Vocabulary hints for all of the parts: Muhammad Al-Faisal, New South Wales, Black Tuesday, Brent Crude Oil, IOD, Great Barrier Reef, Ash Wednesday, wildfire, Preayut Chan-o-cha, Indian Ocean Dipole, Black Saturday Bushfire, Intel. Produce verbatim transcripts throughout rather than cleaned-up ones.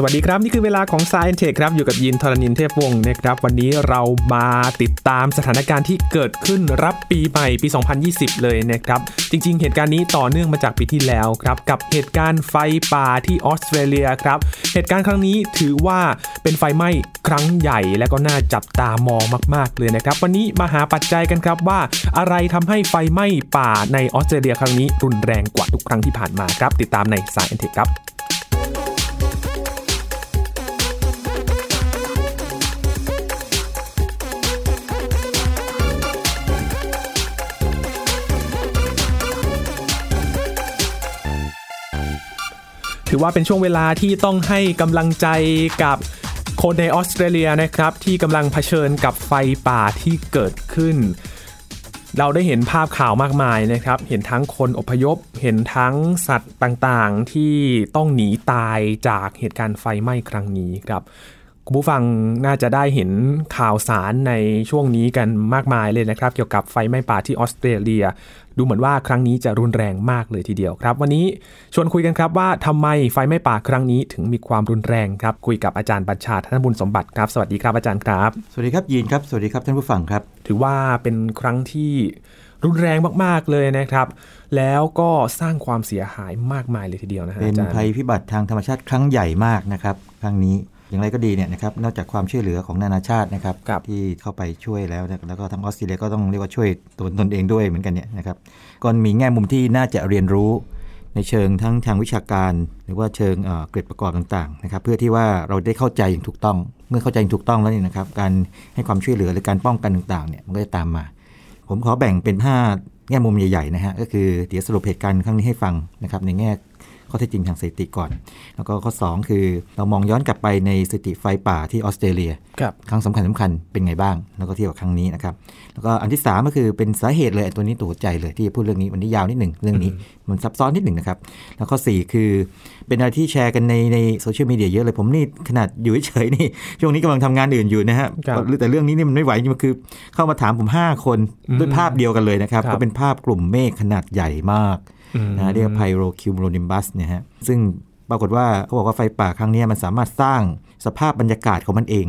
สวัสดีครับนี่คือเวลาของ Science Tech ครับอยู่กับยินทรณินเทพวงศ์นะครับวันนี้เรามาติดตามสถานการณ์ที่เกิดขึ้นรับปีใหม่ปีสองพันยี่สิบเลยนะครับจริงๆเหตุการณ์นี้ต่อเนื่องมาจากปีที่แล้วครับกับเหตุการณ์ไฟป่าที่ออสเตรเลียครับเหตุการณ์ครั้งนี้ถือว่าเป็นไฟไหม้ครั้งใหญ่และก็น่าจับตามองมากๆเลยนะครับวันนี้มาหาปัจจัยกันครับว่าอะไรทำให้ไฟไหม้ป่าในออสเตรเลียครั้งนี้รุนแรงกว่าทุกครั้งที่ผ่านมาครับติดตามใน Science Tech ครับถือว่าเป็นช่วงเวลาที่ต้องให้กำลังใจกับคนในออสเตรเลียนะครับที่กำลังเผชิญกับไฟป่าที่เกิดขึ้นเราได้เห็นภาพข่าวมากมายนะครับเห็นทั้งคนอพยพเห็นทั้งสัตว์ต่างๆที่ต้องหนีตายจากเหตุการณ์ไฟไหม้ครั้งนี้ครับคุณผู้ฟังน่าจะได้เห็นข่าวสารในช่วงนี้กันมากมายเลยนะครับเกี่ยวกับไฟไหม้ป่าที่ออสเตรเลียดูเหมือนว่าครั้งนี้จะรุนแรงมากเลยทีเดียวครับวันนี้ชวนคุยกันครับว่าทำไมไฟไหม้ป่าครั้งนี้ถึงมีความรุนแรงครับคุยกับอาจารย์บัญชาธนบุญสมบัติครับสวัสดีครับอาจารย์ครับสวัสดีครับยีนครับสวัสดีครับท่านผู้ฟังครับถือว่าเป็นครั้งที่รุนแรงมากๆเลยนะครับแล้วก็สร้างความเสียหายมากมายเลยทีเดียวนะฮะเป็นภัยพิบัติทางธรรมชาติครั้งใหญ่มากนะครับครั้งนี้อย่างไรก็ดีเนี่ยนะครับนอกจากความช่วยเหลือของนานาชาตินะครับที่เข้าไปช่วยแล้วแล้วก็ทางออสเตรเลียก็ต้องเรียกว่าช่วยตนตนเองด้วยเหมือนกันเนี่ยนะครับก็มีแง่มุมที่น่าจะเรียนรู้ในเชิงทั้งทางวิชาการหรือว่าเชิงเอ่อเกร็ดประกอบต่างๆนะครับเพื่อที่ว่าเราได้เข้าใจอย่างถูกต้องเมื่อเข้าใจอย่างถูกต้องแล้วเนี่ยนะครับการให้ความช่วยเหลือหรือการป้องกันต่างๆเนี่ยมันก็จะตามมาผมขอแบ่งเป็นห้าแง่มุมใหญ่ๆนะฮะก็คือเดี๋ยวสรุปเหตุการณ์ครั้งนี้ให้ฟังนะครับในแง่ข้อเท็จจริงทางสถิติก่อนแล้วก็ข้อสองคือเรามองย้อนกลับไปในสถิติไฟป่าที่ออสเตรเลียครั้งสำคัญสำคัญเป็นไงบ้างแล้วก็เทียบกับครั้งนี้นะครับแล้วก็อันที่สามก็คือเป็นสาเหตุเลยตัวนี้ตัวใจเลยที่จะพูดเรื่องนี้มันยาวนิดหนึ่งเรื่องนี้มันซับซ้อนนิดหนึ่งนะครับแล้วข้อสี่คือเป็นอะไรที่แชร์กันในในโซเชียลมีเดียเยอะเลยผมนี่ขนาดอยู่เฉยๆนี่ช่วงนี้กำลังทำงานอื่นอยู่นะฮะแต่เรื่องนี้นี่มันไม่ไหวมันคือเข้ามาถามผมห้าคนด้วยภาพเดียวกันเลยนะครับก็เป็นภาพกลุ่มเมฆขนาดใหญ่มากนะเรียกไพโรคิวโรนิมบัสเนี่ยฮะซึ่งปรากฏว่าเขาบอกว่าไฟป่าครั้งนี้มันสามารถสร้างสภาพบรรยากาศของมันเอง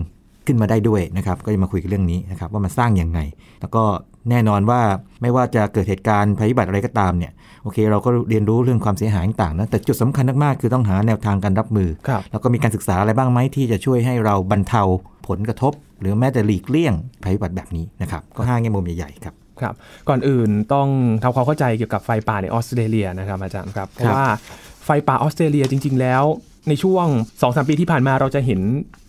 ขึ้นมาได้ด้วยนะครับก็จะมาคุยกันเรื่องนี้นะครับว่ามันสร้างยังไงแล้วก็แน่นอนว่าไม่ว่าจะเกิดเหตุการณ์ภัยพิบัติอะไรก็ตามเนี่ยโอเคเราก็เรียนรู้เรื่องความเสียหายต่างๆนะแต่จุดสำคัญมากๆคือต้องหาแนวทางการรับมือแล้วก็มีการศึกษาอะไรบ้างไหมที่จะช่วยให้เราบรรเทาผลกระทบหรือแม้แต่หลีกเลี่ยงภัยพิบัติแบบนี้นะครับก็ห้าแง่มุมใหญ่ๆครับครับก่อนอื่นต้องทำความเข้าใจเกี่ยวกับไฟป่าในออสเตรเลียนะครับอาจารย์ครับเพราะว่าไฟป่าออสเตรเลียจริงๆแล้วในช่วง สองถึงสาม ปีที่ผ่านมาเราจะเห็น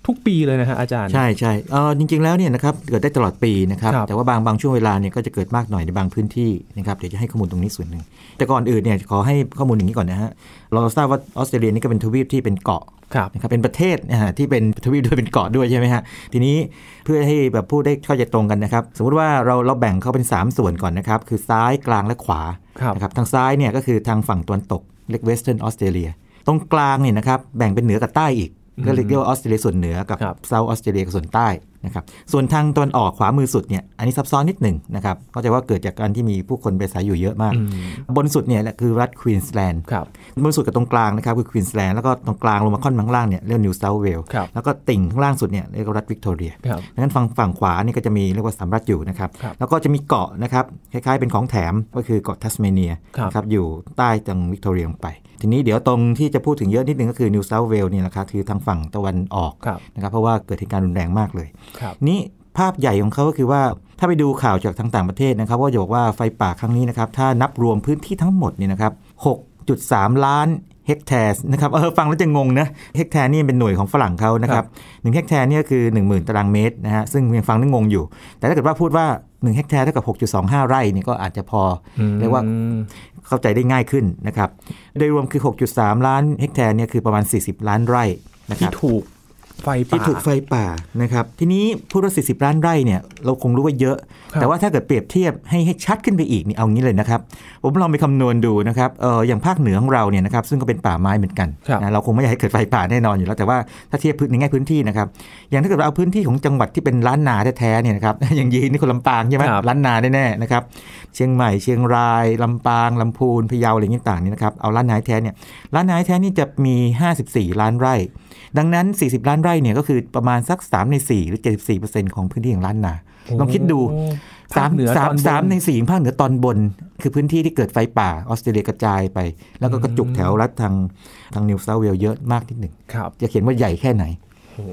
ทุกปีเลยนะฮะอาจารย์ใช่ใช่เออจริงๆแล้วเนี่ยนะครับเกิดได้ตลอดปีนะครับแต่ว่าบางบางช่วงเวลาเนี่ยก็จะเกิดมากหน่อยในบางพื้นที่นะครับเดี๋ยวจะให้ข้อมูลตรงนี้ส่วนหนึ่งแต่ก่อนอื่นเนี่ยขอให้ข้อมูลอย่างนี้ก่อนนะฮะเราทราบว่าออสเตรเลียนี่ก็เป็นทวีปที่เป็นเกาะนะครับเป็นประเทศที่เป็นทวีปด้วยเป็นเกาะด้วยใช่ไหมฮะทีนี้เพื่อให้แบบพูดได้เข้าใจตรงกันนะครับสมมติว่าเราเราแบ่งเขาเป็นสามส่วนก่อนนะครับคือซ้ายกลางและขวานะครับทางซ้ายเนี่ยก็คือทางฝั่งตะวันตกเรียก Western Australia ตรงกลางเนี่ยนะครับแบ่งเป็นเหนือกับใต้อีกก็เรียกว่าออสเตรเลียส่วนเหนือกับ South Australia กับส่วนใต้นะครับส่วนทางตะวันออกขวามือสุดเนี่ยอันนี้ซับซ้อนนิดหนึ่งนะครับเข้าใจว่าเกิดจากการที่มีผู้คนไปอาศัยอยู่เยอะมากบนสุดเนี่ยคือรัฐควีนส์แลนด์บนสุดกับตรงกลางนะครับคือควีนส์แลนด์แล้วก็ตรงกลางลงมาค่อนข้างล่างเนี่ยเรียก New South Wales แล้วก็ติ่งข้างล่างสุดเนี่ยเรียกว่ารัฐวิกตอเรียดังนั้นฝั่งฝั่งขวานี่ก็จะมีเรียกว่าสามรัฐอยู่นะครับแล้วก็จะมีเกาะนะครับคล้ายๆเป็นของแถมก็คือเกาะทัสเมเนียครับอยู่ใต้ทางวิกตอเรียลงไปทีนี้เดี๋ยวตรงที่จะพูดถึงเยอะนิดนึงก็คือ New South Wales นี่แหละครับคือทางฝั่งตะวันออกนะครับเพราะว่าเกิดเหตุการณ์รุนแรงมากเลยนี่ภาพใหญ่ของเขาก็คือว่าถ้าไปดูข่าวจากทางต่างประเทศนะครับว่าบอกว่าไฟป่าครั้งนี้นะครับถ้านับรวมพื้นที่ทั้งหมดเนี่ยนะครับ หกจุดสาม ล้านเฮกแทร์นะครับเออฟังแล้วจะงงนะเฮกแทร์นี่เป็นหน่วยของฝรั่งเขานะครับหนึ่งเฮกแทร์นี่ก็คือ หนึ่งหมื่น ตารางเมตรนะฮะซึ่งยังฟังแล้วงงอยู่แต่ถ้าเกิดว่าพูดว่าหนึ่งเฮกแทร์เท่ากับ หกจุดสองห้า ไร่นี่ก็อาจจะพอเรียกว่าเข้าใจได้ง่ายขึ้นนะครับโดยรวมคือ หกจุดสาม ล้านเฮกแทร์เนี่ยคือประมาณสี่สิบล้านไร่นะครับที่ถูก ไฟป่าที่ถูกไฟป่านะครับทีนี้ผู้รับสิทธิ์สิบล้านไร่เนี่ยเราคงรู้ว่าเยอะแต่ว่าถ้าเกิดเปรียบเทียบให้ให้ชัดขึ้นไปอีกนี่เอางี้เลยนะครับผมลองไปคำนวณดูนะครับเอ่ออย่างภาคเหนือของเราเนี่ยนะครับซึ่งก็เป็นป่าไม้เหมือนกันนะเราคงไม่อยากให้เกิดไฟป่าแน่นอนอยู่แล้วแต่ว่าถ้าเทียบในแง่พื้นที่นะครับอย่างถ้าเกิดเราเอาพื้นที่ของจังหวัดที่เป็นล้านนาแท้ๆเนี่ยนะครับอย่างยีนนี่คนลำปางใช่ไหมล้านนาแน่ๆนะครับเชียงใหม่เชียงรายลำปางลำพูนพะเยาอะไรต่างๆนี่นะครับเอาล้านนาแท้เนี่ยล้านนาแท้นี่จะมีห้าสิบสี่ล้านไร่ดังนั้นสี่สิบล้านไร่เนี่ยก็คือประมาณสักสามในสี่หรือ เจ็ดสิบสี่เปอร์เซ็นต์ ของพื้นที่ของล้านนาลองคิดดูสามในสี่ภาคเหนือตอนบนคือพื้นที่ที่เกิดไฟป่าออสเตรเลียกระจายไปแล้วก็กระจุกแถวรัฐทางทาง New South Wales เยอะมากนิดหนึ่งจะเขียนว่าใหญ่แค่ไห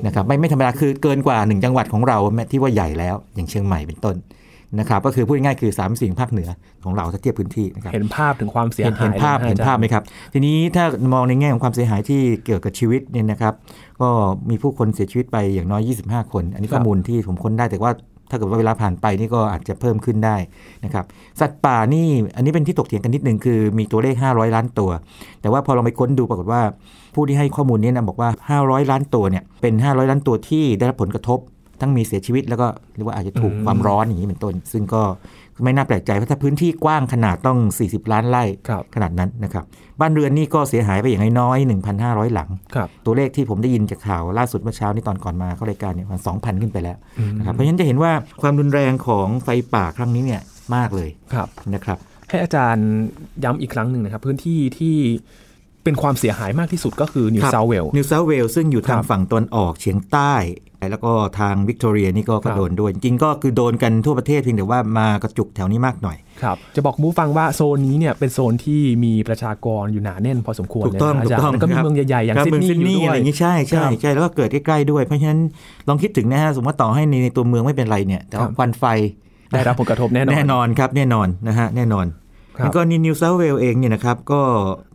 นนะครับไม่ไม่ธรรมดาคือเกินกว่าหนึ่งจังหวัดของเราที่ว่าใหญ่แล้วอย่างเชียงใหม่เป็นต้นนะครับก็คือพูดง่ายๆคือสามสิ่งภาคเหนือของเราถ้าเทียบพื้นที่นะครับเห็นภาพถึงความเสียหายเห็นภาพเห็นภาพไหมครับทีนี้ถ้ามองในแง่ของความเสียหายที่เกี่ยวกับชีวิตเนี่ยนะครับก็มีผู้คนเสียชีวิตไปอย่างน้อยยี่สิบห้าคนอันนี้ข้อมูลที่ผมค้นได้แต่ว่าถ้าเกิดว่าเวลาผ่านไปนี่ก็อาจจะเพิ่มขึ้นได้นะครับสัตว์ป่านี่อันนี้เป็นที่ถกเถียงกันนิดนึงคือมีตัวเลขห้าร้อยล้านตัวแต่ว่าพอเราไปค้นดูปรากฏว่าผู้ที่ให้ข้อมูลนี้นะบอกว่าห้าร้อยล้านตัวเนี่ยเป็นห้าร้อยล้านตัวที่ได้รับผลกระทบทั้งมีเสียชีวิตแล้วก็หรือว่าอาจจะถูกความร้อนอย่างนี้เป็นต้นซึ่งก็ไม่น่าแปลกใจเพราะถ้าพื้นที่กว้างขนาดต้องสี่สิบล้านไร่ขนาดนั้นนะครับบ้านเรือนนี่ก็เสียหายไปอย่างน้อย หนึ่งพันห้าร้อย หลังตัวเลขที่ผมได้ยินจากข่าวล่าสุดเมื่อเช้านี้ตอนก่อนมาเข้ารายการเนี่ยมัน สองพัน ขึ้นไปแล้วนะครับเพราะฉะนั้นจะเห็นว่าความรุนแรงของไฟป่าครั้งนี้เนี่ยมากเลยนะครับให้อาจารย์ย้ำอีกครั้งหนึ่งนะครับพื้นที่ที่เป็นความเสียหายมากที่สุดก็คือ New South Wales New South Wales ซึ่งอยู่ทางฝั่งตอนออกเฉียงใต้แล้วก็ทางวิกตอเรียนี่ก็โดนด้วยจริงก็คือโดนกันทั่วประเทศเพียงแต่ว่ามากระจุกแถวนี้มากหน่อยครับจะบอกผู้ฟังว่าโซนนี้เนี่ยเป็นโซนที่มีประชากรอยู่หนาแน่นพอสมควรเลยนะอาจารย์แล้วก็มีเมืองใหญ่ๆอย่างซิดนีย์อะไรอย่างนี้ใช่ใช่ใช่แล้วก็เกิดใกล้ๆด้วยเพราะฉะนั้นลองคิดถึงนะฮะสมมติว่าต่อให้ในตัวเมืองไม่เป็นไรเนี่ยแต่ว่าควันไฟได้รับผลกระทบแน่นอนแน่นอนครับแน่นอนนะฮะแน่นอนแล้วก็ใน New South Wales เองเนี่ยนะครับก็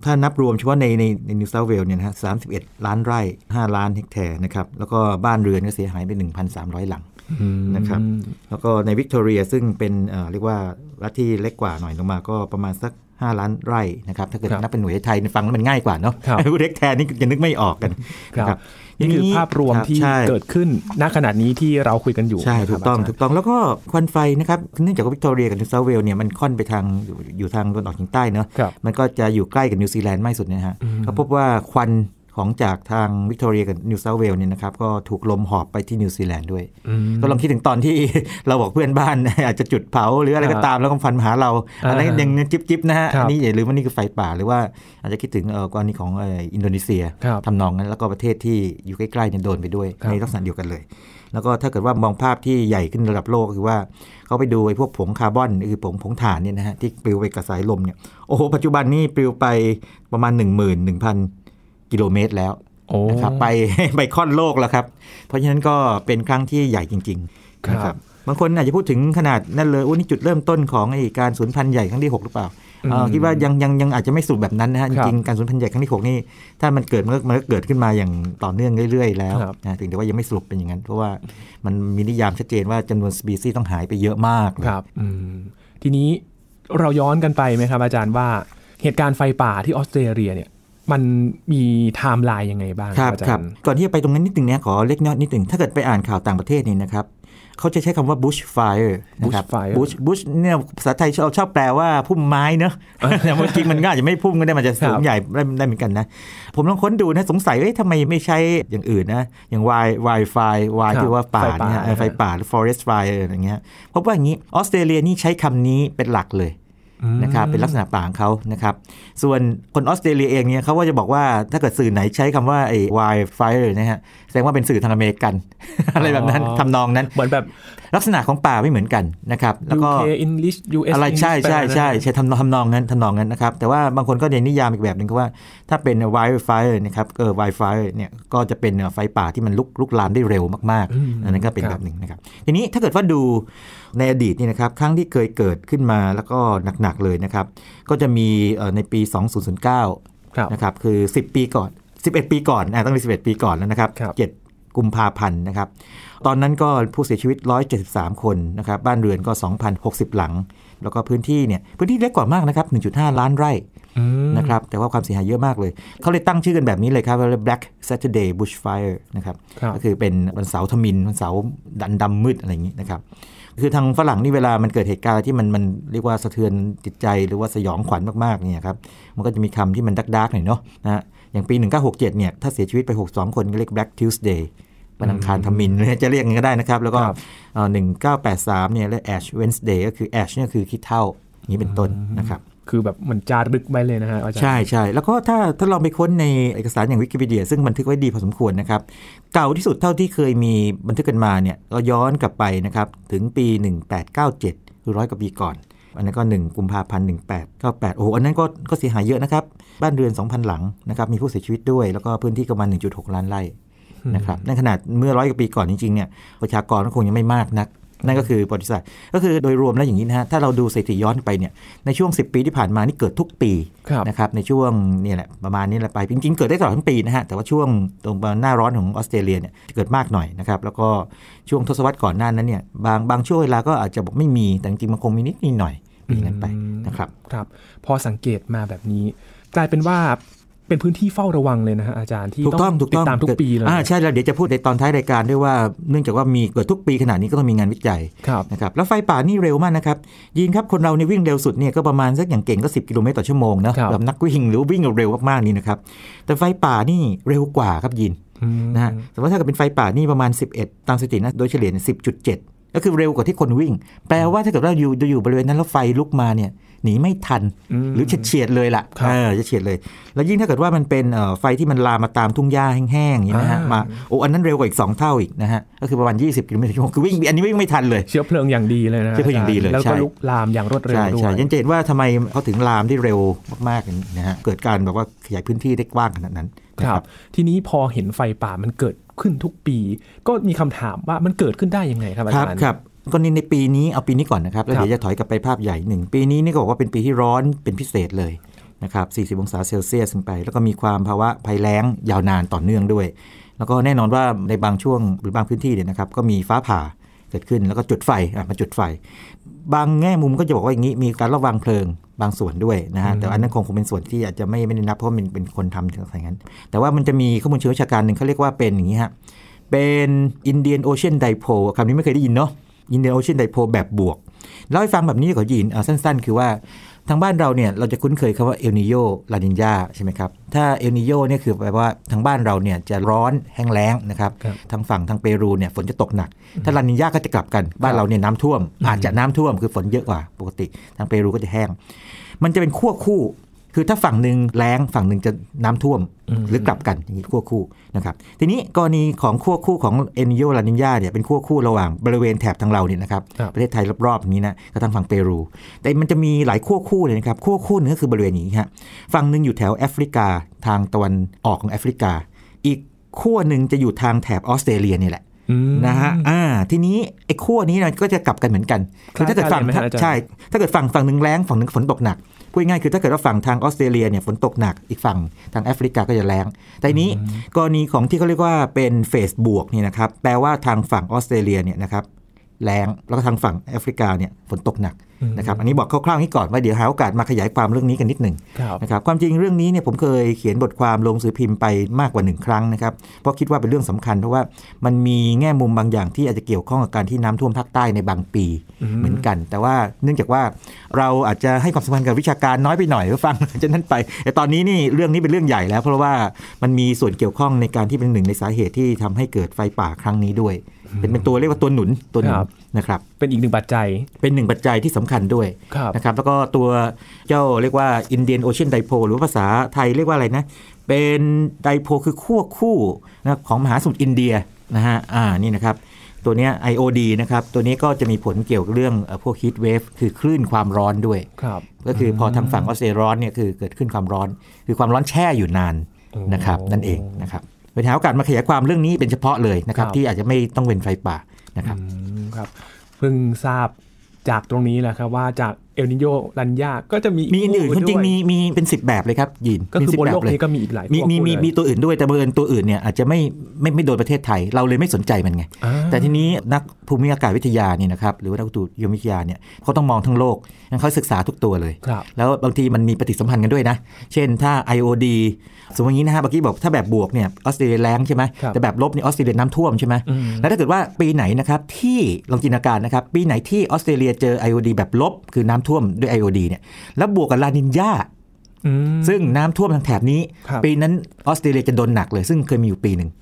ถ้านับรวมเฉพาะในใน New South Wales เนี่ยนะฮะสามสิบเอ็ดล้านไร่ห้าล้านเฮกแทร์นะครับแล้วก็บ้านเรือนก็เสียหายไป หนึ่งพันสามร้อย หลังนะครับแล้วก็ในวิกตอเรียซึ่งเป็นเอ่อเรียกว่ารัฐที่เล็กกว่าหน่อยลงมาก็ประมาณสักห้าล้านไร่นะครับถ้าเกิดนับเป็นหน่วยไทยฟังแล้วมันง่ายกว่าเนาะไอ้เฮกแทร์นี่จะนึกไม่ออกกันนะครับนี่คือภาพรวมที่เกิดขึ้นณขณะนี้ที่เราคุยกันอยู่ใช่ถูกต้องถูกต้องแล้วก็ควันไฟนะครับเนื่องจากวิกตอเรียกับนิวเซาเวลเนี่ยมันค่อนไปทางอยู่ทางตะวันออกเฉียงใต้เนาะมันก็จะอยู่ใกล้กับนิวซีแลนด์มากสุดนะฮะก็พบว่าควันของจากทางวิกตอเรียกับนิวเซาเวลเนี่ยนะครับก็ถูกลมหอบไปที่นิวซีแลนด์ด้วยก็ลองคิดถึงตอนที่เราบอกเพื่อนบ้านอาจจะจุดเผาหรืออะไรก็ตามแล้วก็ฟันมาหาเราอันนั้นยังจิ๊บๆนะฮะอันนี้อย่าลืมว่านี่คือไฟป่าหรือว่าอาจจะคิดถึงเอ่อกรณีของอินโดนีเซียทำนองนั้นแล้วก็ประเทศที่อยู่ใกล้ๆเนี่ยโดนไปด้วยในลักษณะเดียวกันเลยแล้วก็ถ้าเกิดว่ามองภาพที่ใหญ่ขึ้นระดับโลกก็คือว่าเขาไปดูไอ้พวกผงคาร์บอนคือผงผงถ่านเนี่ยนะฮะที่ปลิวไปกับสายลมเนี่ยโอ้โหปัจจุบันนี่ปลิวไปประมาณ หนึ่งหมื่นหนึ่งพันกิโลเมตรแล้ว oh. นะครับไปไปค่อนโลกแล้วครับเพราะฉะนั้นก็เป็นครั้งที่ใหญ่จริงๆนะครับบางคนอาจจะพูดถึงขนาดนั่นเลยโอ้นี่จุดเริ่มต้นของไอ้การสูญพันธุ์ใหญ่ครั้งที่หกหรือเปล่าคิดว่ายังยังยังอาจจะไม่สุดแบบนั้นนะฮะจริงๆการสูญพันธุ์ใหญ่ครั้งที่หกนี่ถ้ามันเกิดมันก็เกิดขึ้นมาอย่างต่อเนื่องเรื่อยๆแล้วนะถึงแต่ว่ายังไม่สรุปเป็นอย่างนั้นเพราะว่ามันมีนิยามชัดเจนว่าจำนวนสปีชีส์ต้องหายไปเยอะมากครับทีนี้เราย้อนกันไปไหมครับอาจารย์ว่าเหตุการณ์ไฟป่าที่ออสเตรเลียเนี่ยมันมีไทม์ไลน์ยังไงบ้างครับครับก่อนที่จะไปตรงนั้นนิดหนึ่งเนี่ยขอเล็กน้อยนิดหนึ่งถ้าเกิดไปอ่านข่าวต่างประเทศนี่นะครับเขาจะใช้คำว่า bushfire นะครับ bush bush เนี่ยภาษาไทยชอบแปลว่าพุ่มไม้เนอะแต่จริงมันก็อาจจะไม่พุ่มก็ได้มันจะสูงใหญ่ได้เหมือนกันนะผมลองค้นดูนะสงสัยเอ๊ะทำไมไม่ใช้อย่างอื่นนะอย่าง wild wildfire wild ที่ว่าป่าไฟป่าหรือ forest fire อย่างเงี้ยเพราะว่าอย่างนี้ออสเตรเลียนี่ใช้คำนี้เป็นหลักเลยนะครับเป็นลักษณะป่าของเขานะครับส่วนคนออสเตรเลียเองเนี่ยเขาก็จะบอกว่าถ้าเกิดสื่อไหนใช้คำว่าไอ้ wildfire นะฮะแสดงว่าเป็นสื่อทางอเมริกันอะไรแบบนั้นทำนองนั้นเหมือนแบบลักษณะของป่าไม่เหมือนกันนะครับแล้วก็ ยู เค English ยู เอส อะไรใช่ใช่ใช่ใช่ทำทำนองนั้นทำนองนั้นนะครับแต่ว่าบางคนก็เรียนนิยามอีกแบบนึงก็ว่าถ้าเป็น wildfire นะครับเออ wildfire เนี่ยก็จะเป็นไฟป่าที่มันลุกลุกลามได้เร็วมากๆอันนั้นก็เป็นแบบนึงนะครับทีนี้ถ้าเกิดว่าดูในอดีตนี่นะครับครั้งที่เคยเกิดขึ้นมาแล้วก็หนักๆเลยนะครับก็จะมีในปีสองพันเก้านะครับคือสิบปีก่อนสิบเอ็ดปีก่อนต้องมีสิบเอ็ดปีก่อนแล้วนะครับเจ็ดกุมภาพันธ์นะครับตอนนั้นก็ผู้เสียชีวิตหนึ่งร้อยเจ็ดสิบสามคนนะครับบ้านเรือนก็ สองพันหกสิบ หลังแล้วก็พื้นที่เนี่ยพื้นที่เล็กกว่ามากนะครับ หนึ่งจุดห้า ล้านไร่ นะครับแต่ว่าความเสียหายเยอะมากเลยเขาเลยตั้งชื่อกันแบบนี้เลยครับว่า Black Saturday Bushfire นะครับก็คือเป็นวันเสาร์ทมิฬวันเสาร์ดันดำมืดอะไรอย่างนี้นะครับคือทางฝรั่งนี่เวลามันเกิดเหตุการณ์ที่มันมันเรียกว่าสะเทือนจิตใจหรือว่าสยองขวัญมากๆเนี่ยครับมันก็จะมีคำที่มันดักๆหน่อยเนาะนะอย่างปีหนึ่งพันเก้าร้อยหกสิบเจ็ดเนี่ยถ้าเสียชีวิตไปหกสิบสองคนก็เรียก Black Tuesday วันอังคารทมิฬจะเรียกอย่างนี้ก็ได้นะครับแล้วก็หนึ่งพันเก้าร้อยแปดสิบสามเนี่ยเรียก Ash Wednesday ก็คือ Ash เนี่ยคือขี้เถ้าอย่างนี้เป็นต้นนะครับคือแบบมันจารึกไว้เลยนะฮะอาจารย์ใช่ใช่แล้วก็ถ้าถ้าลองไปค้นในเอกสารอย่างวิกิพีเดียซึ่งบันทึกไว้ดีพอสมควรนะครับเก่าที่สุดเท่าที่เคยมีบันทึกกันมาเนี่ยก็ย้อนกลับไปนะครับถึงปีหนึ่งพันแปดร้อยเก้าสิบเจ็ดคือร้อยกว่าปีก่อนอันนั้นก็หนึ่งกุมภาพันธ์หนึ่งพันแปดร้อยเก้าสิบแปดโอ้โหอันนั้นก็ก็เสียหายเยอะนะครับบ้านเรือน สองพัน หลังนะครับมีผู้เสียชีวิตด้วยแล้วก็พื้นที่ประมาณ หนึ่งจุดหก ล้านไร่นะครับในขนาดเมื่อร้อยกว่าปีก่อนจริงๆเนี่ยประชากรก็คงยังไม่มากนักนั่นก็คือประวัติศาสตร์ก็คือโดยรวมแล้วอย่างนี้นะฮะถ้าเราดูสถิติย้อนไปเนี่ยในช่วงสิบปีที่ผ่านมานี่เกิดทุกปีนะครับในช่วงนี่แหละประมาณนี้แหละไปจริงๆเกิดได้ตลอดทั้งปีนะฮะแต่ว่าช่วงตรงหน้าร้อนของออสเตรเลียเนี่ยเกิดมากหน่อยนะครับแล้วก็ช่วงทศวรรษก่อนหน้านั้นเนี่ยบางบางช่วงเวลาก็อาจจะบอกไม่มีแต่จริงๆมันคงมีนิดนิดหน่อยอย่างนั้นไปนะครับครับพอสังเกตมาแบบนี้กลายเป็นว่าเป็นพื้นที่เฝ้าระวังเลยนะฮะอาจารย์ที่ต้องติดตามทุกปีเลยอ่าใช่แล้วเดี๋ยวจะพูดในตอนท้ายรายการด้วยว่าเนื่องจากว่ามีเกิดทุกปีขนาดนี้ก็ต้องมีงานวิจัยนะครับแล้วไฟป่านี่เร็วมากนะครับยินครับคนเราในวิ่งเร็วสุดเนี่ยก็ประมาณสักอย่างเก่งก็สิบกิโลเมตรต่อชั่วโมงนะแบบนักวิ่งหรือวิ่งเร็วมากๆนี่นะครับแต่ไฟป่านี่เร็วกว่าครับยินนะฮะแต่ว่าถ้าเกิดเป็นไฟป่านี่ประมาณสิบเอ็ดตามสถิตินะโดยเฉลี่ย สิบจุดเจ็ด ก็คือเร็วกว่าที่คนวิ่งแปลว่าถ้าเกิดเราอยู่อยู่บริเวณนั้นแล้วไฟลุกมาเนี่ยหนีไม่ทันหรือเฉียดๆเลยล่ะเออจะเฉียดเลยแล้วยิ่งถ้าเกิดว่ามันเป็นไฟที่มันลามมาตามทุ่งหญ้าแห้งๆอย่างนี้นะฮะมาโอ้อันนั้นเร็วกว่าอีกสองเท่าอีกนะฮะก็คือประมาณยี่สิบกิโลเมตรต่อชั่วโมงคือวิ่งอันนี้วิ่งไม่ทันเลยเชื้อเพลิงอย่างดีเลยนะเชื้อเพลิงอย่างดีเลยแล้วก็ลุกลามอย่างรวดเร็วด้วยใช่ๆจะเห็นว่าทำไมเขาถึงลามได้เร็วมากๆนะฮะเกิดการแบบว่าขยายพื้นที่ได้กว้างขนาดนั้นครับทีนี้พอเห็นไฟป่ามันเกิดขึ้นทุกปีก็มีคำถามว่ามันเกิดขึ้นได้ยังไงครับอาจารย์ครับก็นี่ในปีนี้เอาปีนี้ก่อนนะครับแล้วเดี๋ยวจะถอยกลับไปภาพใหญ่หนึ่งปีนี้นี่ก็บอกว่าเป็นปีที่ร้อนเป็นพิเศษเลยนะครับสี่สิบองศาเซลเซียสขึ้นไปแล้วก็มีความภาวะภัยแล้งยาวนานต่อเนื่องด้วยแล้วก็แน่นอนว่าในบางช่วงหรือบางพื้นที่เนี่ยนะครับก็มีฟ้าผ่าเกิดขึ้นแล้วก็จุดไฟอ่ะมาจุดไฟบางแง่มุมก็จะบอกว่าอย่างนี้มีการระวังเพลิงบางส่วนด้วยนะฮะแต่อันนั้นคงคงเป็นส่วนที่อาจจะไม่ไม่ได้นับเพราะมันเป็นคนทำอย่างนั้นแต่ว่ามันจะมีข้อมูลเชิงวิชาการนึงเขาเรียกว่าเป็นอย่างนี้ฮะเป็น Indian Ocean Dipole คำนี้ไม่เคยได้ยินเนาะIndian Ocean Dipole แบบบวกเล่าให้ฟังแบบนี้ขอยินสั้นๆคือว่าทางบ้านเราเนี่ยเราจะคุ้นเคยคำว่าเอลนิโญลานิญาใช่ไหมครับถ้าเอลนิโญเนี่ยคือแปลว่าทางบ้านเราเนี่ยจะร้อนแห้งแล้งนะครับทางฝั่งทางเปรูเนี่ยฝนจะตกหนักถ้าลานิญาก็จะกลับกันบ้านเราเนี่ยน้ำท่วมอาจจะน้ำท่วมคือฝนเยอะกว่าปกติทางเปรูก็จะแห้งมันจะเป็นขั้วคู่คือถ้าฝั่งหนึ่งแล้งฝั่งหนึ่งจะน้ำท่วมหรือกลับกันอย่างนี้ขั้วคู่นะครับทีนี้กรณีของขั้วคู่ของเอลนิโญลานิญาเนี่ยเป็นขั้วคู่ระหว่างบริเวณแถบทางเราเนี่ยนะครับประเทศไทยรอบๆนี้นะกับทางฝั่งเปรูแต่มันจะมีหลายขั้วคู่เลยนะครับขั้วคู่นึงก็คือบริเวณนี้ฮะฝั่งนึงอยู่แถวแอฟริกาทางตะวันออกของแอฟริกาอีกขั้วนึงจะอยู่ทางแถบออสเตรเลียนี่แหละนะฮะอ่าทีนี้ไอ้ขั้วนี้นะก็จะกลับกันเหมือนกันคือถ้าเกิดฝั่งใช่ถ้าเกิดฝั่งฝั่งนึงแล้งฝั่งนึงฝนตกหนักพูดง่ายคือถ้าเกิดว่าฝั่งทางออสเตรเลียเนี่ยฝนตกหนักอีกฝั่งทางแอฟริกาก็จะแล้งแต่นี้กรณีของที่เขาเรียกว่าเป็นเฟสบวกนี่นะครับแปลว่าทางฝั่งออสเตรเลียเนี่ยนะครับแล้งแล้วก็ทางฝั่งแอฟริกาเนี่ยฝนตกหนักนะครับอันนี้บอกคร่าวๆนี้ก่อนว่าเดี๋ยวหาโอกาสมาขยายความเรื่องนี้กันนิดหนึ่งนะครับความจริงเรื่องนี้เนี่ยผมเคยเขียนบทความลงสื่อพิมพ์ไปมากกว่าหนึ่งครั้งนะครับเพราะคิดว่าเป็นเรื่องสำคัญเพราะว่ามันมีแง่มุมบางอย่างที่อาจจะเกี่ยวข้องกับการที่น้ำท่วมภาคใต้ในบางปีเหมือนกันแต่ว่าเนื่องจากว่าเราอาจจะให้ความสำคัญกับวิชาการน้อยไปหน่อยก็ฟังจากนั้นไปแต่ตอนนี้นี่เรื่องนี้เป็นเรื่องใหญ่แล้วเพราะว่ามันมีส่วนเกี่ยวข้องในการที่เป็นหนึ่งในสาเหตุที่ทำให้เกิดไฟป่าครั้งนี้ด้วยเป็นเป็นตัวเรียกว่าตัวหนุนตัวหนุนนะครับเป็นอีกหนึ่งปัจจัยเป็นหนึ่งปัจจัยที่สำคัญด้วยนะครับแล้วก็ตัวเจ้าเรียกว่า Indian Ocean Dipole หรือภาษาไทยเรียกว่าอะไรนะเป็นไดโพลคือขั้วคู่นะของมหาสมุทรอินเดียนะฮะอ่านี่นะครับตัวนี้ ไอ โอ ดี นะครับตัวนี้ก็จะมีผลเกี่ยวกับเรื่องพวก heat wave คือคลื่นความร้อนด้วยก็คือพอทางฝั่งออสเตรเลียร้อนเนี่ยคือเกิดขึ้นความร้อนคือความร้อนแช่อยู่นานนะครับนั่นเองนะครับเป็นหาโอกาสมาขยายความเรื่องนี้เป็นเฉพาะเลยนะครับที่อาจจะไม่ต้องเป็นไฟป่านะครับครับเพิ่งทราบจากตรงนี้แหละครับว่าจาก เอลนิโญลันญาก็จะมีมีอื่นจริงๆมีมีเป็นสิบแบบเลยครับยินก็คือบนโลกนี้ก็มีอีกหลายมีมีมีตัวอื่นด้วยแต่เบอร์ตัวอื่นเนี่ยอาจจะไม่ไม่ไม่โดนประเทศไทยเราเลยไม่สนใจมันไงแต่ทีนี้นักภูมิอากาศวิทยานี่นะครับหรือว่านักอุตุนิยมวิทยาเนี่ยเขาต้องมองทั้งโลกงั้นเขาศึกษาทุกตัวเลยแล้วบางทีมันมีปฏิสัมพันธ์กันด้วยนะเช่นถ้า ไอ โอ ดี สมมติอย่างนี้นะฮะเมื่อกี้บอกถ้าแบบบวกเนี่ยออสเตรเลียแล้งใช่ไหมแต่แบบลบเนี่ยออสเตรเลียน้ำท่วมใช่ไหมแล้วถ้าเกิดว่าปีไหนนะครับที่ลองจินตนาการนะครับปีไหนที่ออสเตรเลียเจอ ไอ โอ ดี แบบลบคือน้ำท่วมด้วย ไอ โอ ดี เนี่ยแล้วบวกกับลานินญาซึ่งน้ำท่วมทางแถบนี้ปีนั้นออสเตรเลียจะโดนหนักเลยซึ่งเคยมีอยู่ปีหนึ่ง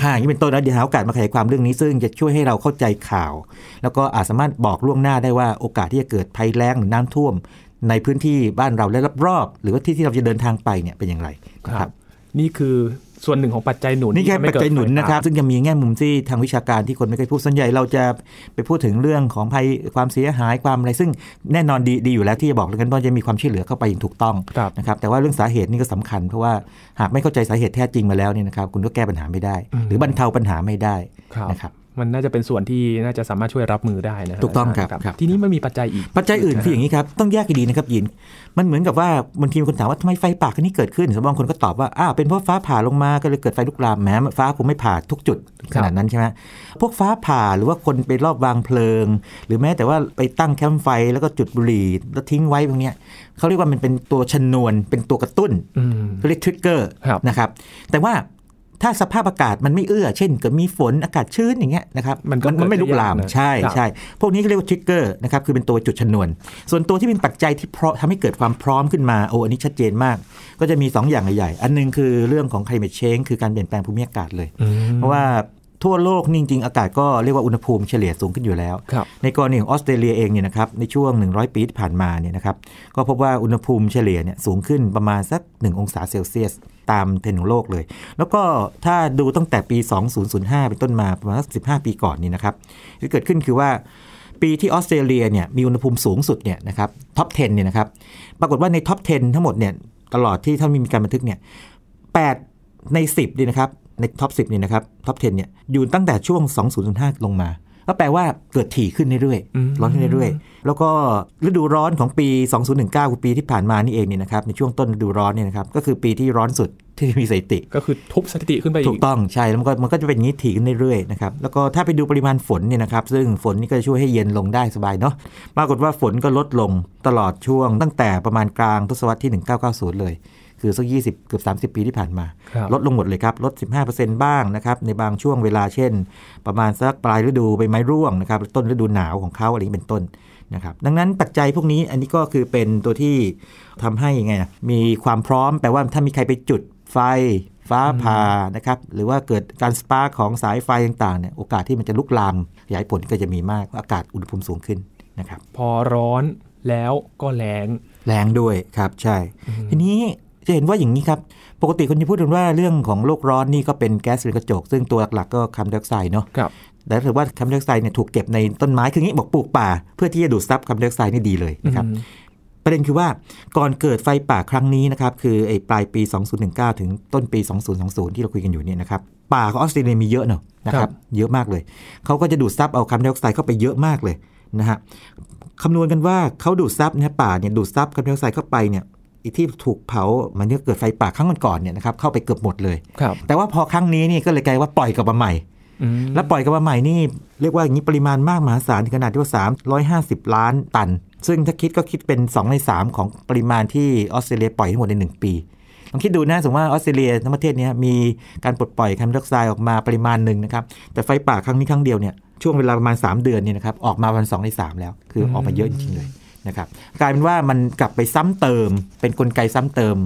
ห่าอย่างนี้เป็นต้นแล้วเดี๋ยวหาโอกาสมาขยายความเรื่องนี้ซึ่งจะช่วยให้เราเข้าใจข่าวแล้วก็อาจสามารถบอกล่วงหน้าได้ว่าโอกาสที่จะเกิดภัยแล้งหรือน้ำท่วมในพื้นที่บ้านเราและรอบๆหรือว่าที่ที่เราจะเดินทางไปเนี่ยเป็นอย่างไรครับนี่คือส่วนหนึ่งของปัจจัยหนุนนี่แค่ปัจจัยหนุนนะครับซึ่งยังมีแง่มุมที่ทางวิชาการที่คนไม่เคยพูดส่วนใหญ่เราจะไปพูดถึงเรื่องของภัยความเสียหายความอะไรซึ่งแน่นอนดีดีอยู่แล้วที่จะบอกกันว่าจะมีความช่วยเหลือเข้าไปอย่างถูกต้องนะครับแต่ว่าเรื่องสาเหตุนี่ก็สำคัญเพราะว่าหากไม่เข้าใจสาเหตุแท้จริงมาแล้วเนี่ยนะครับคุณก็แก้ปัญหาไม่ได้หรือบรรเทาปัญหาไม่ได้นะครับมันน่าจะเป็นส่วนที่น่าจะสามารถช่วยรับมือได้นะถูกต้องครับทีนี้มันมีปัจจัยอีกปัจจัยอื่นคืออย่างนี้ครับต้องแยกดีนะครับยินมันเหมือนกับว่าบางทีคนถามว่าทำไมไฟป่าครั้งนี้เกิดขึ้นบางคนก็ตอบว่าอ้าวเป็นเพราะฟ้าผ่าลงมาก็เลยเกิดไฟลุกลามแม้ฟ้าคงไม่ผ่าทุกจุดขนาดนั้นใช่ไหมพวกฟ้าผ่าหรือว่าคนไปรอบวางเพลิงหรือแม้แต่ว่าไปตั้งแคมป์ไฟแล้วก็จุดบุหรี่แล้วทิ้งไว้พวกนี้เขาเรียกว่ามันเป็นตัวชนวนเป็นตัวกระตุ้นเขาเรียกทริกเกอร์นะครับแต่ว่าถ้าสภาพอากาศมันไม่เอื้อเช่นเกิดมีฝนอากาศชื้นอย่างเงี้ยนะครับมันก็ไม่ลุกลามใช่ใช่พวกนี้ก็เรียกว่าทริกเกอร์นะครับคือเป็นตัวจุดชนวนส่วนตัวที่เป็นปัจจัยที่ทำให้เกิดความพร้อมขึ้นมาโอ้อันนี้ชัดเจนมากก็จะมีสองอย่างใหญ่อันนึงคือเรื่องของ climate change คือการเปลี่ยนแปลงภูมิอากาศเลยเพราะว่าทั่วโลกจริงๆอากาศก็เรียกว่าอุณหภูมิเฉลี่ยสูงขึ้นอยู่แล้วในกรณีของออสเตรเลียเองเนี่ยนะครับในช่วงหนึ่งร้อยปีที่ผ่านมาเนี่ยนะครับก็พบว่าอุณหภูมิเฉลี่ยเนี่ยสูงขึ้นประมาณสักหนึ่งองศาเซลเซียสตามเทรนด์ของโลกเลยแล้วก็ถ้าดูตั้งแต่ปีสองพันห้าเป็นต้นมาประมาณสิบห้าปีก่อนนี่นะครับที่เกิดขึ้นคือว่าปีที่ออสเตรเลียเนี่ยมีอุณหภูมิสูงสุดเนี่ยนะครับท็อปสิบเนี่ยนะครับปรากฏว่าในท็อปสิบทั้งหมดเนี่ยตลอดที่ท่านมีการบันทึกเนี่ยแปดในสิบนี่นะครับในท็อปสิบนี่นะครับท็อปสิบเนี่ยอยู่ตั้งแต่ช่วงสองพันห้าลงมาก็แปลว่าเกิดถี่ขึ้นเรื่อยๆร้อนขึ้นเรื่อยๆแล้วก็ฤดูร้อนของปีสองพันสิบเก้าคือปีที่ผ่านมานี่เองนี่นะครับในช่วงต้นฤดูร้อนเนี่ยนะครับก็คือปีที่ร้อนสุดที่มีสถิติก็คือทุบสถิติขึ้นไปอีกถูกต้องใช่แล้วมันก็มันก็จะเป็นอย่างนี้ถี่ขึ้นเรื่อยๆนะครับแล้วก็ถ้าไปดูปริมาณฝนเนี่ยนะครับซึ่งฝนนี่ก็ช่วยให้เย็นลงได้สบายเนาะปรากฏว่าฝนก็ลดลงตลอดช่วงตั้งแต่ประมาณกลางทศวรรษที่หนึ่งพันเก้าร้อยเก้าสิบเลยคือสักยี่สิบเกือบสามสิบปีที่ผ่านมาลดลงหมดเลยครับลด สิบห้าเปอร์เซ็นต์ บ้างนะครับในบางช่วงเวลาเช่นประมาณสักปลายฤดูใบไม้ร่วงนะครับต้นฤดูหนาวของเขาอะไรอย่างนี้เป็นต้นนะครับดังนั้นปัจจัยพวกนี้อันนี้ก็คือเป็นตัวที่ทำให้ไงมีความพร้อมแปลว่าถ้ามีใครไปจุดไฟฟ้าผ่านะครับหรือว่าเกิดการสปาร์คของสายไฟต่างๆเนี่ยโอกาสที่มันจะลุกลามขยายผลก็จะมีมากอากาศอุณหภูมิสูงขึ้นนะครับพอร้อนแล้วก็แล้งแล้งด้วยครับใช่ทีนี้จะเห็นว่าอย่างนี้ครับปกติคนจะพูดถึงว่าเรื่องของโลกร้อนนี่ก็เป็นแก๊สเรือนกระจกซึ่งตัวหลักๆก็คาร์บอนไดออกไซด์เนาะแต่ถือว่าคาร์บอนไดออกไซด์เนี่ยถูกเก็บในต้นไม้คืองี้บอกปลูกป่าเพื่อที่จะดูดซับคาร์บอนไดออกไซด์นี่ดีเลยนะครับประเด็นคือว่าก่อนเกิดไฟป่าครั้งนี้นะครับคือไอ้ปลายปีสองพันสิบเก้าถึงต้นปีสองพันยี่สิบที่เราคุยกันอยู่เนี่ยนะครับป่าของออสเตรเลียมีเยอะเนาะนะครับเยอะมากเลยเขาก็จะดูดซับเอาคาร์บอนไดออกไซด์เข้าไปเยอะมากเลยนะฮะคำนวณกันว่าเขาดูดซับนะป่าเนี่ยดูดซับคาร์บอนไดออกไซด์เข้าไปเนี่ยที่ถูกเผามันเนี่ยเกิดไฟป่าครั้งก่อนๆเนี่ยนะครับเข้าไปเกือบหมดเลยแต่ว่าพอครั้งนี้นี่ก็เลยกลายว่าปล่อยกลับมาใหม่แล้วปล่อยกลับมาใหม่นี่เรียกว่าอย่างนี้ปริมาณมากมหาศาลถึงขนาดที่ว่าสามร้อยห้าสิบล้านตันซึ่งถ้าคิดก็คิดเป็นสองในสามของปริมาณที่ออสเตรเลียปล่อยทั้งหมดในหนึ่งปีลองคิดดูนะสมมติว่าออสเตรเลียทั้งประเทศนี้มีการปลดปล่อยคาร์บอนไดออกไซด์ออกมาปริมาณนึงนะครับแต่ไฟป่าครั้งนี้ครั้งเดียวเนี่ยช่วงเวลาประมาณสามเดือนนี่นะครับออกมาประมาณสองในสามแล้วคือออกมาเยอะจริงๆเลยนะครับกลายเป็นว่ามันกลับไปซ้ำเติมเป็นกลไกซ้ำเติม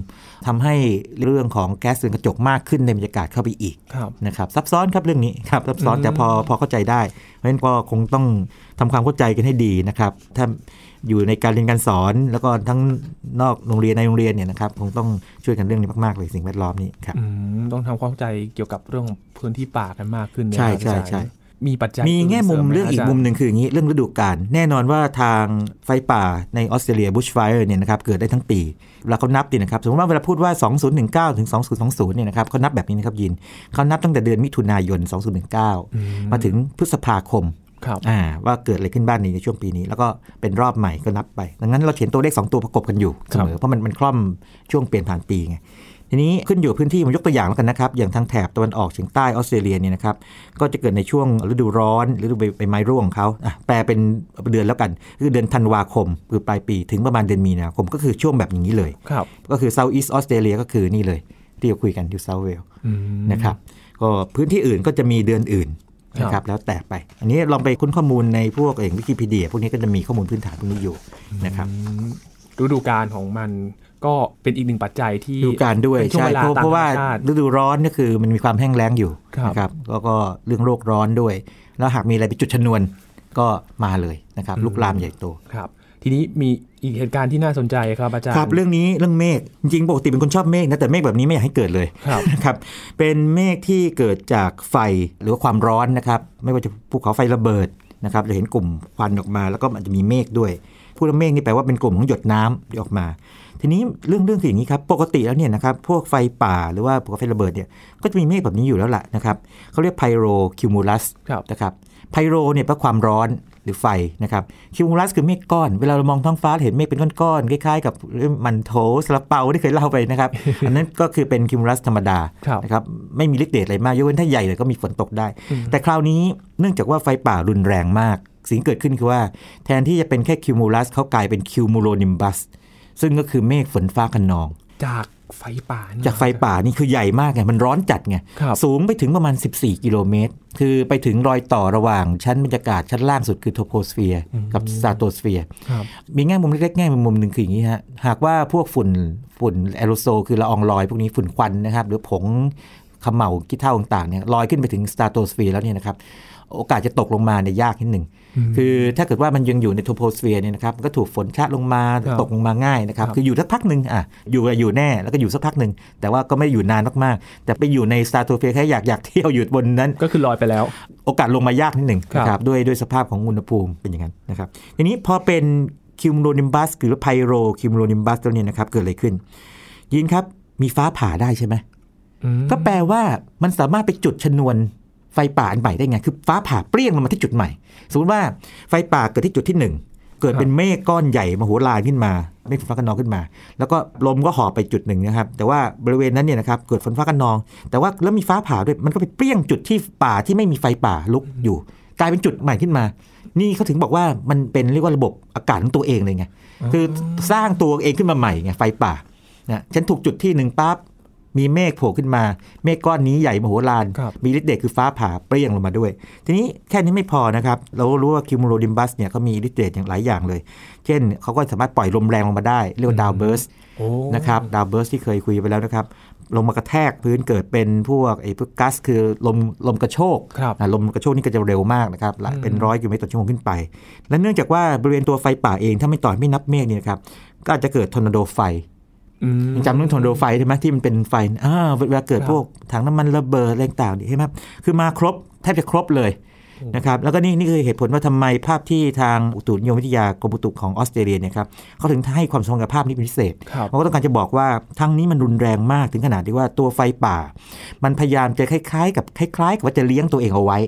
ทำให้เรื่องของแก๊สเรือนกระจกมากขึ้นในบรรยากาศเข้าไปอีกนะครับซับซ้อนครับเรื่องนี้ครับซับซ้อนแต่พอพอเข้าใจได้เพราะฉะนั้นก็คงต้องทำความเข้าใจกันให้ดีนะครับถ้าอยู่ในการเรียนการสอนแล้วก็ทั้งนอกโรงเรียนในโรงเรียนเนี่ยนะครับคงต้องช่วยกันเรื่องนี้มากๆเลยสิ่งแวดล้อมนี้ครับต้องทำความเข้าใจเกี่ยวกับเรื่องพื้นที่ป่ากันมากขึ้นใช่ใช่ใช่มีปัจจัยมีแง่มุมเรื่องอีกมุมหนึ่งคืออย่างนี้เรื่องฤดูกาลแน่นอนว่าทางไฟป่าในออสเตรเลีย Bushfire เนี่ยนะครับเกิดได้ทั้งปีแล้วเขานับดินะครับสมมติว่าเวลาพูดว่าสองพันสิบเก้าถึงสองพันยี่สิบเนี่ยนะครับเขานับแบบนี้นะครับยินเขานับตั้งแต่เดือนมิถุนายนสองพันสิบเก้ามาถึงพฤษภาคม ว่าเกิดอะไรขึ้นบ้านนี้ในช่วงปีนี้แล้วก็เป็นรอบใหม่ก็นับไปดังนั้นเราเห็นตัวเลขสองตัวประกบกันอยู่เสมอเพราะมันมันคล่อมช่วงเปลี่ยนผ่านปีไงทีนี้ขึ้นอยู่พื้นที่ผมยกตัวอย่างแล้วกันนะครับอย่างทางแถบตะวันออกเฉียงใต้ออสเตรเลียเนี่ยนะครับก็จะเกิดในช่วงฤดูร้อนฤดูใบไม้ร่วงของเขาแปลเป็นเดือนแล้วกันคือเดือนธันวาคมคือปลายปีถึงประมาณเดือนมีนาคมก็คือช่วงแบบอย่างนี้เลยก็คือ South East Australia ก็คือนี่เลยที่เราคุยกัน New South Wales นะครับก็พื้นที่อื่นก็จะมีเดือนอื่นนะครับแล้วแต่ไปอันนี้ลองไปค้นข้อมูลในพวกเองวิกิพีเดียพวกนี้ก็จะมีข้อมูลพื้นฐานพวกนี้อยู่นะครับฤดูกาลของมันก็เป็นอีกหนึ่งปัจจัยที่ฤดูกาลด้วยใช่เพราะว่าฤดูร้อนก็คือมันมีความแห้งแล้งอยู่นะครับแล้วก็เรื่องโรคร้อนด้วยแล้วหากมีอะไรเป็นจุดชนวนก็มาเลยนะครับลุกลามใหญ่โตครับทีนี้มีอีกเหตุการณ์ที่น่าสนใจครับอาจารย์ครับเรื่องนี้เรื่องเมฆจริงๆปกติเป็นคนชอบเมฆนะแต่เมฆแบบนี้ไม่อยากให้เกิดเลยครับเป็นเมฆที่เกิดจากไฟหรือความร้อนนะครับไม่ว่าจะภูเขาไฟระเบิดนะครับเราเห็นกลุ่มควันออกมาแล้วก็อาจจะมีเมฆด้วยพูดว่าเมฆนี่แปลว่าเป็นกลุ่มของหยดน้ำที่ออกมาทีนี้เรื่องเรื่องอย่างนี้ครับปกติแล้วเนี่ยนะครับพวกไฟป่าหรือว่าภูเขาไฟระเบิดเนี่ยก็จะมีเมฆแบบนี้อยู่แล้วล่ะนะครับเขาเรียกไพโรคิวมูลัสนะครับไพโรเนี่ยแปลความร้อนหรือไฟนะครับคิวมูลัสคือเมฆก้อนเวลาเรามองท้องฟ้าเห็นเมฆเป็นก้อนๆคล้ายๆกับมันโถซาลาเปาที่เคยเล่าไปนะครับอันนั้นก็คือเป็นคิวมูลัสธรรมดานะครับไม่มีฤทธิ์เดชอะไรมากยกเว้นถ้าใหญ่เลยก็มีฝนตกได้แต่คราวนี้เนื่องจากว่าไฟป่ารุนแรงมากสิ่งเกิดขึ้นคือว่าแทนที่จะเป็นแค่คิวมูลัสเขากลายเป็นคิวมูโลนิมบัสซึ่งก็คือเมฆฝนฟ้าคะนองจากไฟป่าจากไฟป่านี่คือใหญ่มากไงมันร้อนจัดไงสูงไปถึงประมาณสิบสี่กิโลเมตรคือไปถึงรอยต่อระหว่างชั้นบรรยากาศชั้นล่างสุดคือโทโพสเฟียร์กับสตราโตสเฟียร์มีแง่มุมเล็กๆแง่มุมหนึ่งคืออย่างนี้ฮะหากว่าพวกฝุ่นฝุ่นแอโรโซลคือละอองลอยพวกนี้ฝุ่นควันนะครับหรือผงเขม่าขี้เถ้าต่างๆเนี่ยลอยขึ้นไปถึงสตราโตสเฟียร์แล้วเนี่ยนะครับโอกาสจะตกลงมาเนี่ยยากนิดหนึ่งคือถ้าเกิดว่ามันยังอยู่ในโทโพสเฟียร์เนี่ยนะครับก็ถูกฝนชะลงมาตกลงมาง่ายนะครับคืออยู่สักพักหนึ่งอ่ะอยู่อยู่แน่แล้วก็อยู่สักพักหนึ่งแต่ว่าก็ไม่อยู่นานมากๆแต่ไปอยู่ในสตราโตสเฟียร์แค่อยากอยากเที่ยวอยู่บนนั้นก็คือลอยไปแล้วโอกาสลงมายากนิดหนึ่งนะครับด้วยด้วยสภาพของอุณหภูมิเป็นอย่างนั้นนะครับทีนี้พอเป็นคิวมูโลนิมบัสหรือไพโรคิวมูโลนิมบัสตัวนี้นะครับเกิดอะไรขึ้นยินครับมีฟ้าผ่าได้ใช่ไหมก็แปลว่ามันสามารถไปจุดชนวนไฟป่าอันใหม่ได้ไงคือฟ้าผ่าเปรี้ยงลงมาที่จุดใหม่สมมติว่าไฟป่าเกิดที่จุดที่หนึ่งเกิดเป็นเมฆก้อนใหญ่มโหฬารขึ้นมาเมฆฝนฟ้าคะนองขึ้นมาแล้วก็ลมก็หอบไปจุดหนึ่งนะครับแต่ว่าบริเวณนั้นเนี่ยนะครับเกิดฝนฟ้าคะนองแต่ว่าแล้วมีฟ้าผ่าด้วยมันก็ไปเปรี้ยงจุดที่ป่าที่ไม่มีไฟป่าลุกอยู่กลายเป็นจุดใหม่ขึ้นมานี่เขาถึงบอกว่ามันเป็นเรียกว่าระบบอากาศของตัวเองเลยไงคือสร้างตัวเองขึ้นมาใหม่ไงไฟป่านะฉันถูกจุดที่หนึ่งปั๊บมีเมฆโผล่ขึ้นมาเมฆก้อนนี้ใหญ่มโหฬารมีฤทธิ์เดชคือฟ้าผ่าเปรี้ยงลงมาด้วยทีนี้แค่นี้ไม่พอนะครับเรารู้ว่าคิวมูโลนิมบัสเนี่ยเขามีฤทธิ์เดชอย่างหลายอย่างเลยเช่นเขาก็สามารถปล่อยลมแรงลงมาได้เรียกว่าดาวเบิร์สนะครับดาวเบิร์สที่เคยคุยไปแล้วนะครับลงมากระแทกพื้นเกิดเป็นพวกไอ้พวกก๊าซคือลมลมกระโชกลมกระโชกนี่ก็จะเร็วมากนะครับเป็นร้อยกิโลเมตรต่อชั่วโมงขึ้นไปและเนื่องจากว่าบริเวณตัวไฟป่าเองถ้าไม่ต่อไม่นับเมฆนี่นะครับก็อาจจะเกิดทอร์นาโดไฟจำเรื่องทอร์นาโดไฟใช่ไหมที่มันเป็นไฟอ่าเวลาเกิดพวกถังน้ำมันระเบิดอะไรต่างๆใช่ไหมคือมาครบแทบจะครบเลยนะครับแล้วก็นี่นี่คือเหตุผลว่าทำไมภาพที่ทางอุตุนิยมวิทยากรมอุตุของออสเตรเลียเนี่ยครับเขาถึงให้ความสำคัญกับภาพนี้เป็นพิเศษเขาก็ต้องการจะบอกว่าทั้งนี้มันรุนแรงมากถึงขนาดที่ว่าตัวไฟป่ามันพยายามจะคล้ายๆกับคล้ายๆกับว่าจะเลี้ยงตัวเองเอาไว้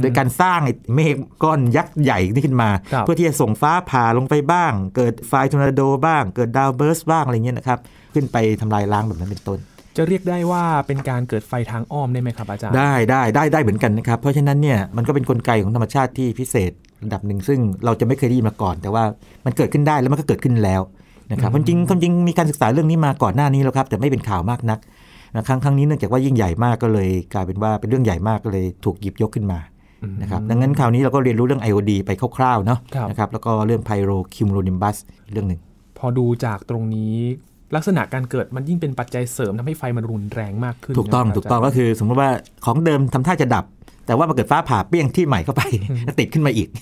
โดยการสร้างเมฆก้อนยักษ์ใหญ่นี่ขึ้นมาเพื่อที่จะส่งฟ้าผ่าลงไปบ้างเกิดไฟทอร์นาโดบ้างเกิดดาวเบิร์สบ้างอะไรเงี้ยนะครับขึ้นไปทำลายล้างแบบนั้นเป็นต้นจะเรียกได้ว่าเป็นการเกิดไฟทางอ้อมได้ไหมครับอาจารย์ได้ได้ได้ได้เหมือนกันนะครับเพราะฉะนั้นเนี่ยมันก็เป็นกลไกของธรรมชาติที่พิเศษระดับหนึ่งซึ่งเราจะไม่เคยได้ยินมาก่อนแต่ว่ามันเกิดขึ้นได้แล้วมันก็เกิดขึ้นแล้วนะครับจริงจริงมีการศึกษาเรื่องนี้มาก่อนหน้านี้แล้วครับแต่ไม่เป็นข่าวมากนักนะครั้งครั้งนี้เนื่องจากว่ายิ่งใหญ่มากก็เลยกลายเป็นว่าเป็นเรื่องใหญ่มากก็เลยถูกหยิบยกขึ้นมานะครับดังนั้นคราวนี้เราก็เรียนรู้เรื่อง ไอ โอ ดี ไปคร่าวๆเนาะนะครับแล้วก็เรื่องไพโรคิวมูโลนิมบัสเรื่องนึงพอดูจากตรงนี้ลักษณะการเกิดมันยิ่งเป็นปัจจัยเสริมทำให้ไฟมันรุนแรงมากขึ้นถูกต้องถูกต้องก็คือสมมติว่าของเดิมทำท่าจะดับแต่ว่ามันเกิดฟ้าผ่าเปรี้ยงที่ใหม่เข้าไปติดขึ้นมาอีก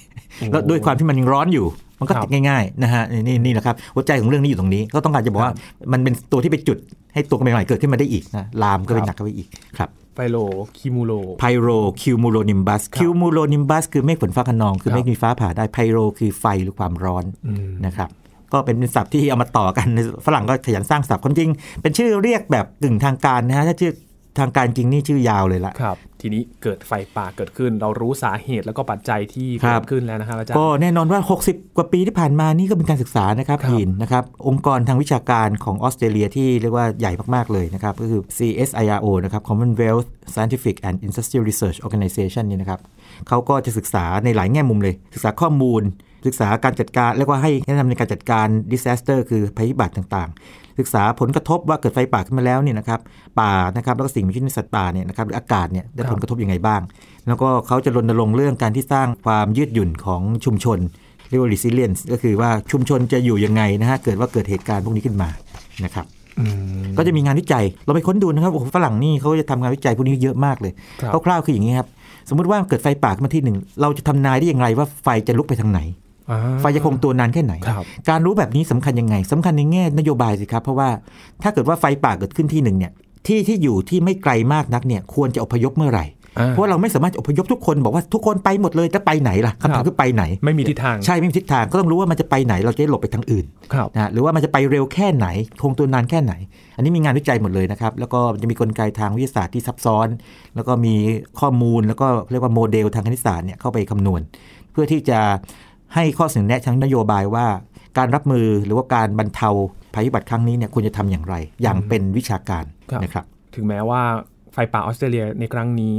แล้วด้วยความที่มันยังร้อนอยู่มันก็ติดง่ายๆนะฮะนี่นี่แหละครับหัวใจของเรื่องนี้อยู่ตรงนี้ก็ต้องการจะบอกว่ามันเป็นตัวที่ไปจุดให้ตัวใหม่ๆเกิดขึ้นมาได้อีกนะลามก็เป็นหนักเข้าไปอีกครับไพโรคิวมูโลไพโรคิวมูโลนิมบัสคิวมูโลนิมบัสคือเมฆฝนฟ้าคะนองคือเมฆมีฟ้าผ่าได้ไพโรคือไฟหรือความร้อนนะครับก็เป็นศัพท์ที่เอามาต่อกันฝรั่งก็ขยันสร้างศัพท์ความจริงเป็นชื่อเรียกแบบกึ่งทางการนะฮะถ้าชื่อ ทางการจริงนี่ชื่อยาวเลยละครับทีนี้เกิดไฟป่าเกิดขึ้นเรารู้สาเหตุแล้วก็ปัจจัยที่เกิดขึ้นแล้วนะครับอาจารย์ก็แน่นอนว่าหกสิบกว่าปีที่ผ่านมานี่ก็เป็นการศึกษานะครับทีนนะครับองค์กรทางวิชาการของออสเตรเลียที่เรียกว่าใหญ่มากๆเลยนะครับก็คือ ซี เอส ไอ อาร์ โอ นะครับ Commonwealth Scientific and Industrial Research Organization นี่นะครับเขาก็จะศึกษาในหลายแง่มุมเลยศึกษาข้อมูลศึกษาการจัดการเรียกว่าให้แนะนำในการจัดการ disaster คือภัยพิบัติต่างๆศึกษาผลกระทบว่าเกิดไฟป่าขึ้นมาแล้วเนี่ยนะครับป่านะครับแล้วก็สิ่งมีชีวิตในสัตว์ป่าเนี่ยนะครับหรืออากาศเนี่ยได้ผลกระทบยังไงบ้างแล้วก็เขาจะรณรงค์เรื่องการที่สร้างความยืดหยุ่นของชุมชนเรียกว่า resilience ก็คือว่าชุมชนจะอยู่ยังไงนะฮะเกิดว่าเกิดเหตุการณ์พวกนี้ขึ้นมานะครับก็จะมีงานวิจัยเราไปค้นดูนะครับโอ้โหฝรั่งนี่เขาจะทำงานวิจัยพวกนี้เยอะมากเลยคร่าวๆคืออย่างนี้ครับสมมติว่าเกิดไฟป่าขึ้นมาที่หนึ่งเราจะทำนายได้อย่างไรว่าไฟจะลุกไปทางไหนไฟจะคงตัวนานแค่ไหนการรู้แบบนี้สำคัญยังไงสำคัญในแง่นโยบายสิครับเพราะว่าถ้าเกิดว่าไฟป่าเกิดขึ้นที่หนึ่งเนี่ยที่ที่อยู่ที่ไม่ไกลมากนักเนี่ยควรจะอพยพเมื่อไหร่เพราะเราไม่สามารถอพยพทุกคนบอกว่าทุกคนไปหมดเลยจะไปไหนล่ะคำถามคือไปไหนไม่มีทิศทางใช่ไม่มีทิศทางก็ต้องรู้ว่ามันจะไปไหนเราจะหลบไปทางอื่นนะหรือว่ามันจะไปเร็วแค่ไหนคงตัวนานแค่ไหนอันนี้มีงานวิจัยหมดเลยนะครับแล้วก็จะมีกลไกทางวิทยาศาสตร์ที่ซับซ้อนแล้วก็มีข้อมูลแล้วก็เรียกว่าโมเดลทางคณิตศาสตร์เนี่ยเข้าไปคำนวณเพื่อที่จะให้ข้อเสนอแนะทางนโยบายว่าการรับมือหรือว่าการบรรเทาภัยพิบัติครั้งนี้เนี่ยควรจะทำอย่างไรอย่างเป็นวิชาการนะครับถึงแม้ว่าไฟป่าออสเตรเลียในครั้งนี้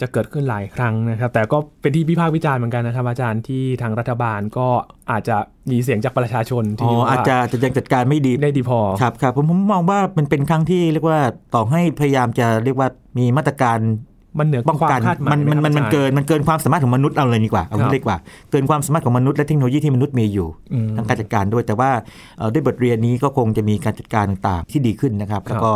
จะเกิดขึ้นหลายครั้งนะครับแต่ก็เป็นที่วิพากษ์วิจารณ์เหมือนกันนะครับอาจารย์ที่ทางรัฐบาลก็อาจจะมีเสียงจากประชาชนที่อาจจะจะยังจัดการไม่ดีได้ดีพอครับครับผมผมมองว่ามันเป็นครั้งที่เรียกว่าต่อให้พยายามจะเรียกว่ามีมาตรการมันเหนือความคาดหมายมันมันมันเกินมันเกินความสามารถของมนุษย์เอาเลยดีกว่าเอาเลยดีกว่าเกินความสามารถของมนุษย์และเทคโนโลยีที่มนุษย์มีอยู่ทางการจัดการด้วยแต่ว่าด้วยบทเรียนนี้ก็คงจะมีการจัดการต่างๆที่ดีขึ้นนะครับแล้วก็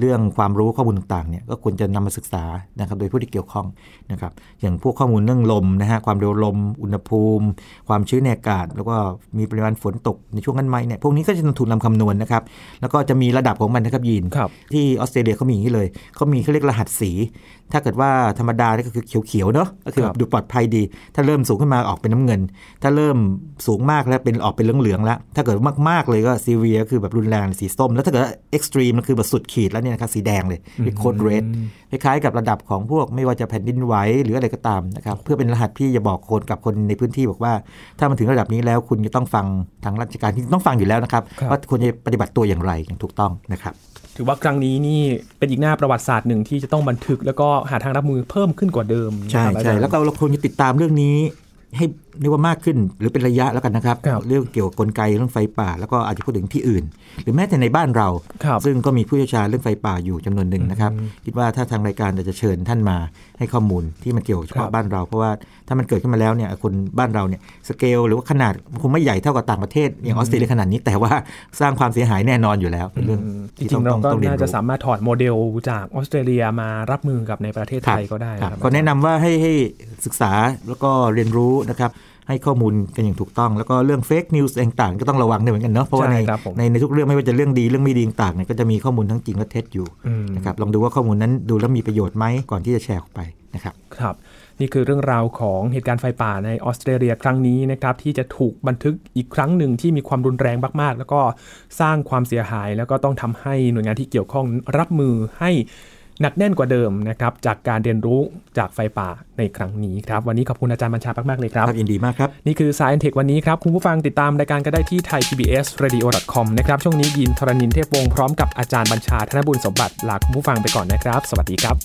เรื่องความรู้ข้อมูลต่างๆเนี่ยก็ควรจะนำมาศึกษานะครับโดยผู้ที่เกี่ยวข้องนะครับอย่างพวกข้อมูลเรื่องลมนะฮะความเร็วลมอุณหภูมิความชื้นในอากาศแล้วก็มีปริมาณฝนตกในช่วงนั้นไหมเนี่ยพวกนี้ก็จะถูกนำคำนวณนะครับแล้วก็จะมีระดับของมันนะครับยีนที่ออสเตรเลียเขามีอย่างนี้เลยเขามีเขาเรียกรหัสสีถ้าเกิดว่าธรรมดานี่ก็คือเขียวๆเนาะก็คือแบบดูปลอดภัยดีถ้าเริ่มสูงขึ้นมาออกเป็นน้ำเงินถ้าเริ่มสูงมากแล้วเป็นออกเป็นเหลืองๆแล้วถ้าเกิดมากๆเลยก็ซีเวียก็คือแบบรุนแรงสีส้มแล้วถ้าเกิดเอ็กซ์ตรีมก็คือแบบสุดขีดแล้วเนี่ยนะครับสีแดงเลยเป็นโคดเรดคล้ายๆกับระดับของพวกไม่ว่าจะแผ่นดินไหวหรืออะไรก็ตามนะครับเพื่อเป็นรหัสที่จะบอกคนกับคนในพื้นที่บอกว่าถ้ามันถึงระดับนี้แล้วคุณจะต้องฟังทางราชการที่ต้องฟังอยู่แล้วนะครับว่าควรจะปฏิบัติตัวอย่างไรอย่างถูกต้องนะครับถือว่าครั้งนี้นี่เป็นอีกหน้าประวัติศาสตร์หนึ่งที่จะต้องบันทึกแล้วก็หาทางรับมือเพิ่มขึ้นกว่าเดิมใช่ใช่แล้วเราควรจะติดตามเรื่องนี้ให้เรียกว่ามากขึ้นหรือเป็นระยะแล้วกันนะครับเรื่องเกี่ยวกับกลไกเรื่องไฟป่าแล้วก็อาจจะพูดถึงที่อื่นหรือแม้แต่ในบ้านเราซึ่งก็มีผู้เชี่ยวชาญเรื่องไฟป่าอยู่จำนวนหนึ่งนะครับคิดว่าถ้าทางรายการจะเชิญท่านมาให้ข้อมูลที่มันเกี่ยวกับเฉพาะบ้านเราเพราะว่าถ้ามันเกิดขึ้นมาแล้วเนี่ยคนบ้านเราเนี่ยสเกลหรือว่าขนาดคงไม่ใหญ่เท่ากับต่างประเทศอย่างออสเตรเลียขนาดนี้แต่ว่าสร้างความเสียหายแน่นอนอยู่แล้วเป็นเรื่องที่ต้องต้องต้องเรียนรู้น่าจะสามารถถอดโมเดลจากออสเตรเลียมารับมือกับในประเทศไทยก็ได้ครับก็แนะนำว่าให้ให้ศึกษาแล้วก็เรียนรู้นะครับให้ข้อมูลกันอย่างถูกต้องแล้วก็เรื่องเฟคนิวส์ต่างๆก็ต้องระวังด้วยเหมือนกันเนาะเพราะว่าในในในทุกเรื่องไม่ว่าจะเรื่องดีเรื่องไม่ดีต่างๆเนี่ยก็จะมีข้อมูลทั้งจริงและเท็จอยู่นะครับลองดูว่าข้อมูลนั้นดูแล้วมีประโยชน์ไหมก่อนที่จะแชร์ออกไปนะครับครับนี่คือเรื่องราวของเหตุการณ์ไฟป่าในออสเตรเลียครั้งนี้นะครับที่จะถูกบันทึกอีกครั้งหนึ่งที่มีความรุนแรงมากๆแล้วก็สร้างความเสียหายแล้วก็ต้องทำให้หน่วยงานที่เกี่ยวข้องรับมือให้หนักแน่นกว่าเดิมนะครับจากการเรียนรู้จากไฟป่าในครั้งนี้ครับวันนี้ขอบคุณอาจารย์บัญชามากๆเลยครับครับยินดีมากครับนี่คือ Science Tech วันนี้ครับคุณผู้ฟังติดตามรายการก็ได้ที่ ไทย พี บี เอส เรดิโอ ดอท คอม นะครับช่วงนี้ยินธรณินทร์เทพวงศ์พร้อมกับอาจารย์บัญชาธนบุญสมบัติลาคุณผู้ฟังไปก่อนนะครับสวัสดีครับ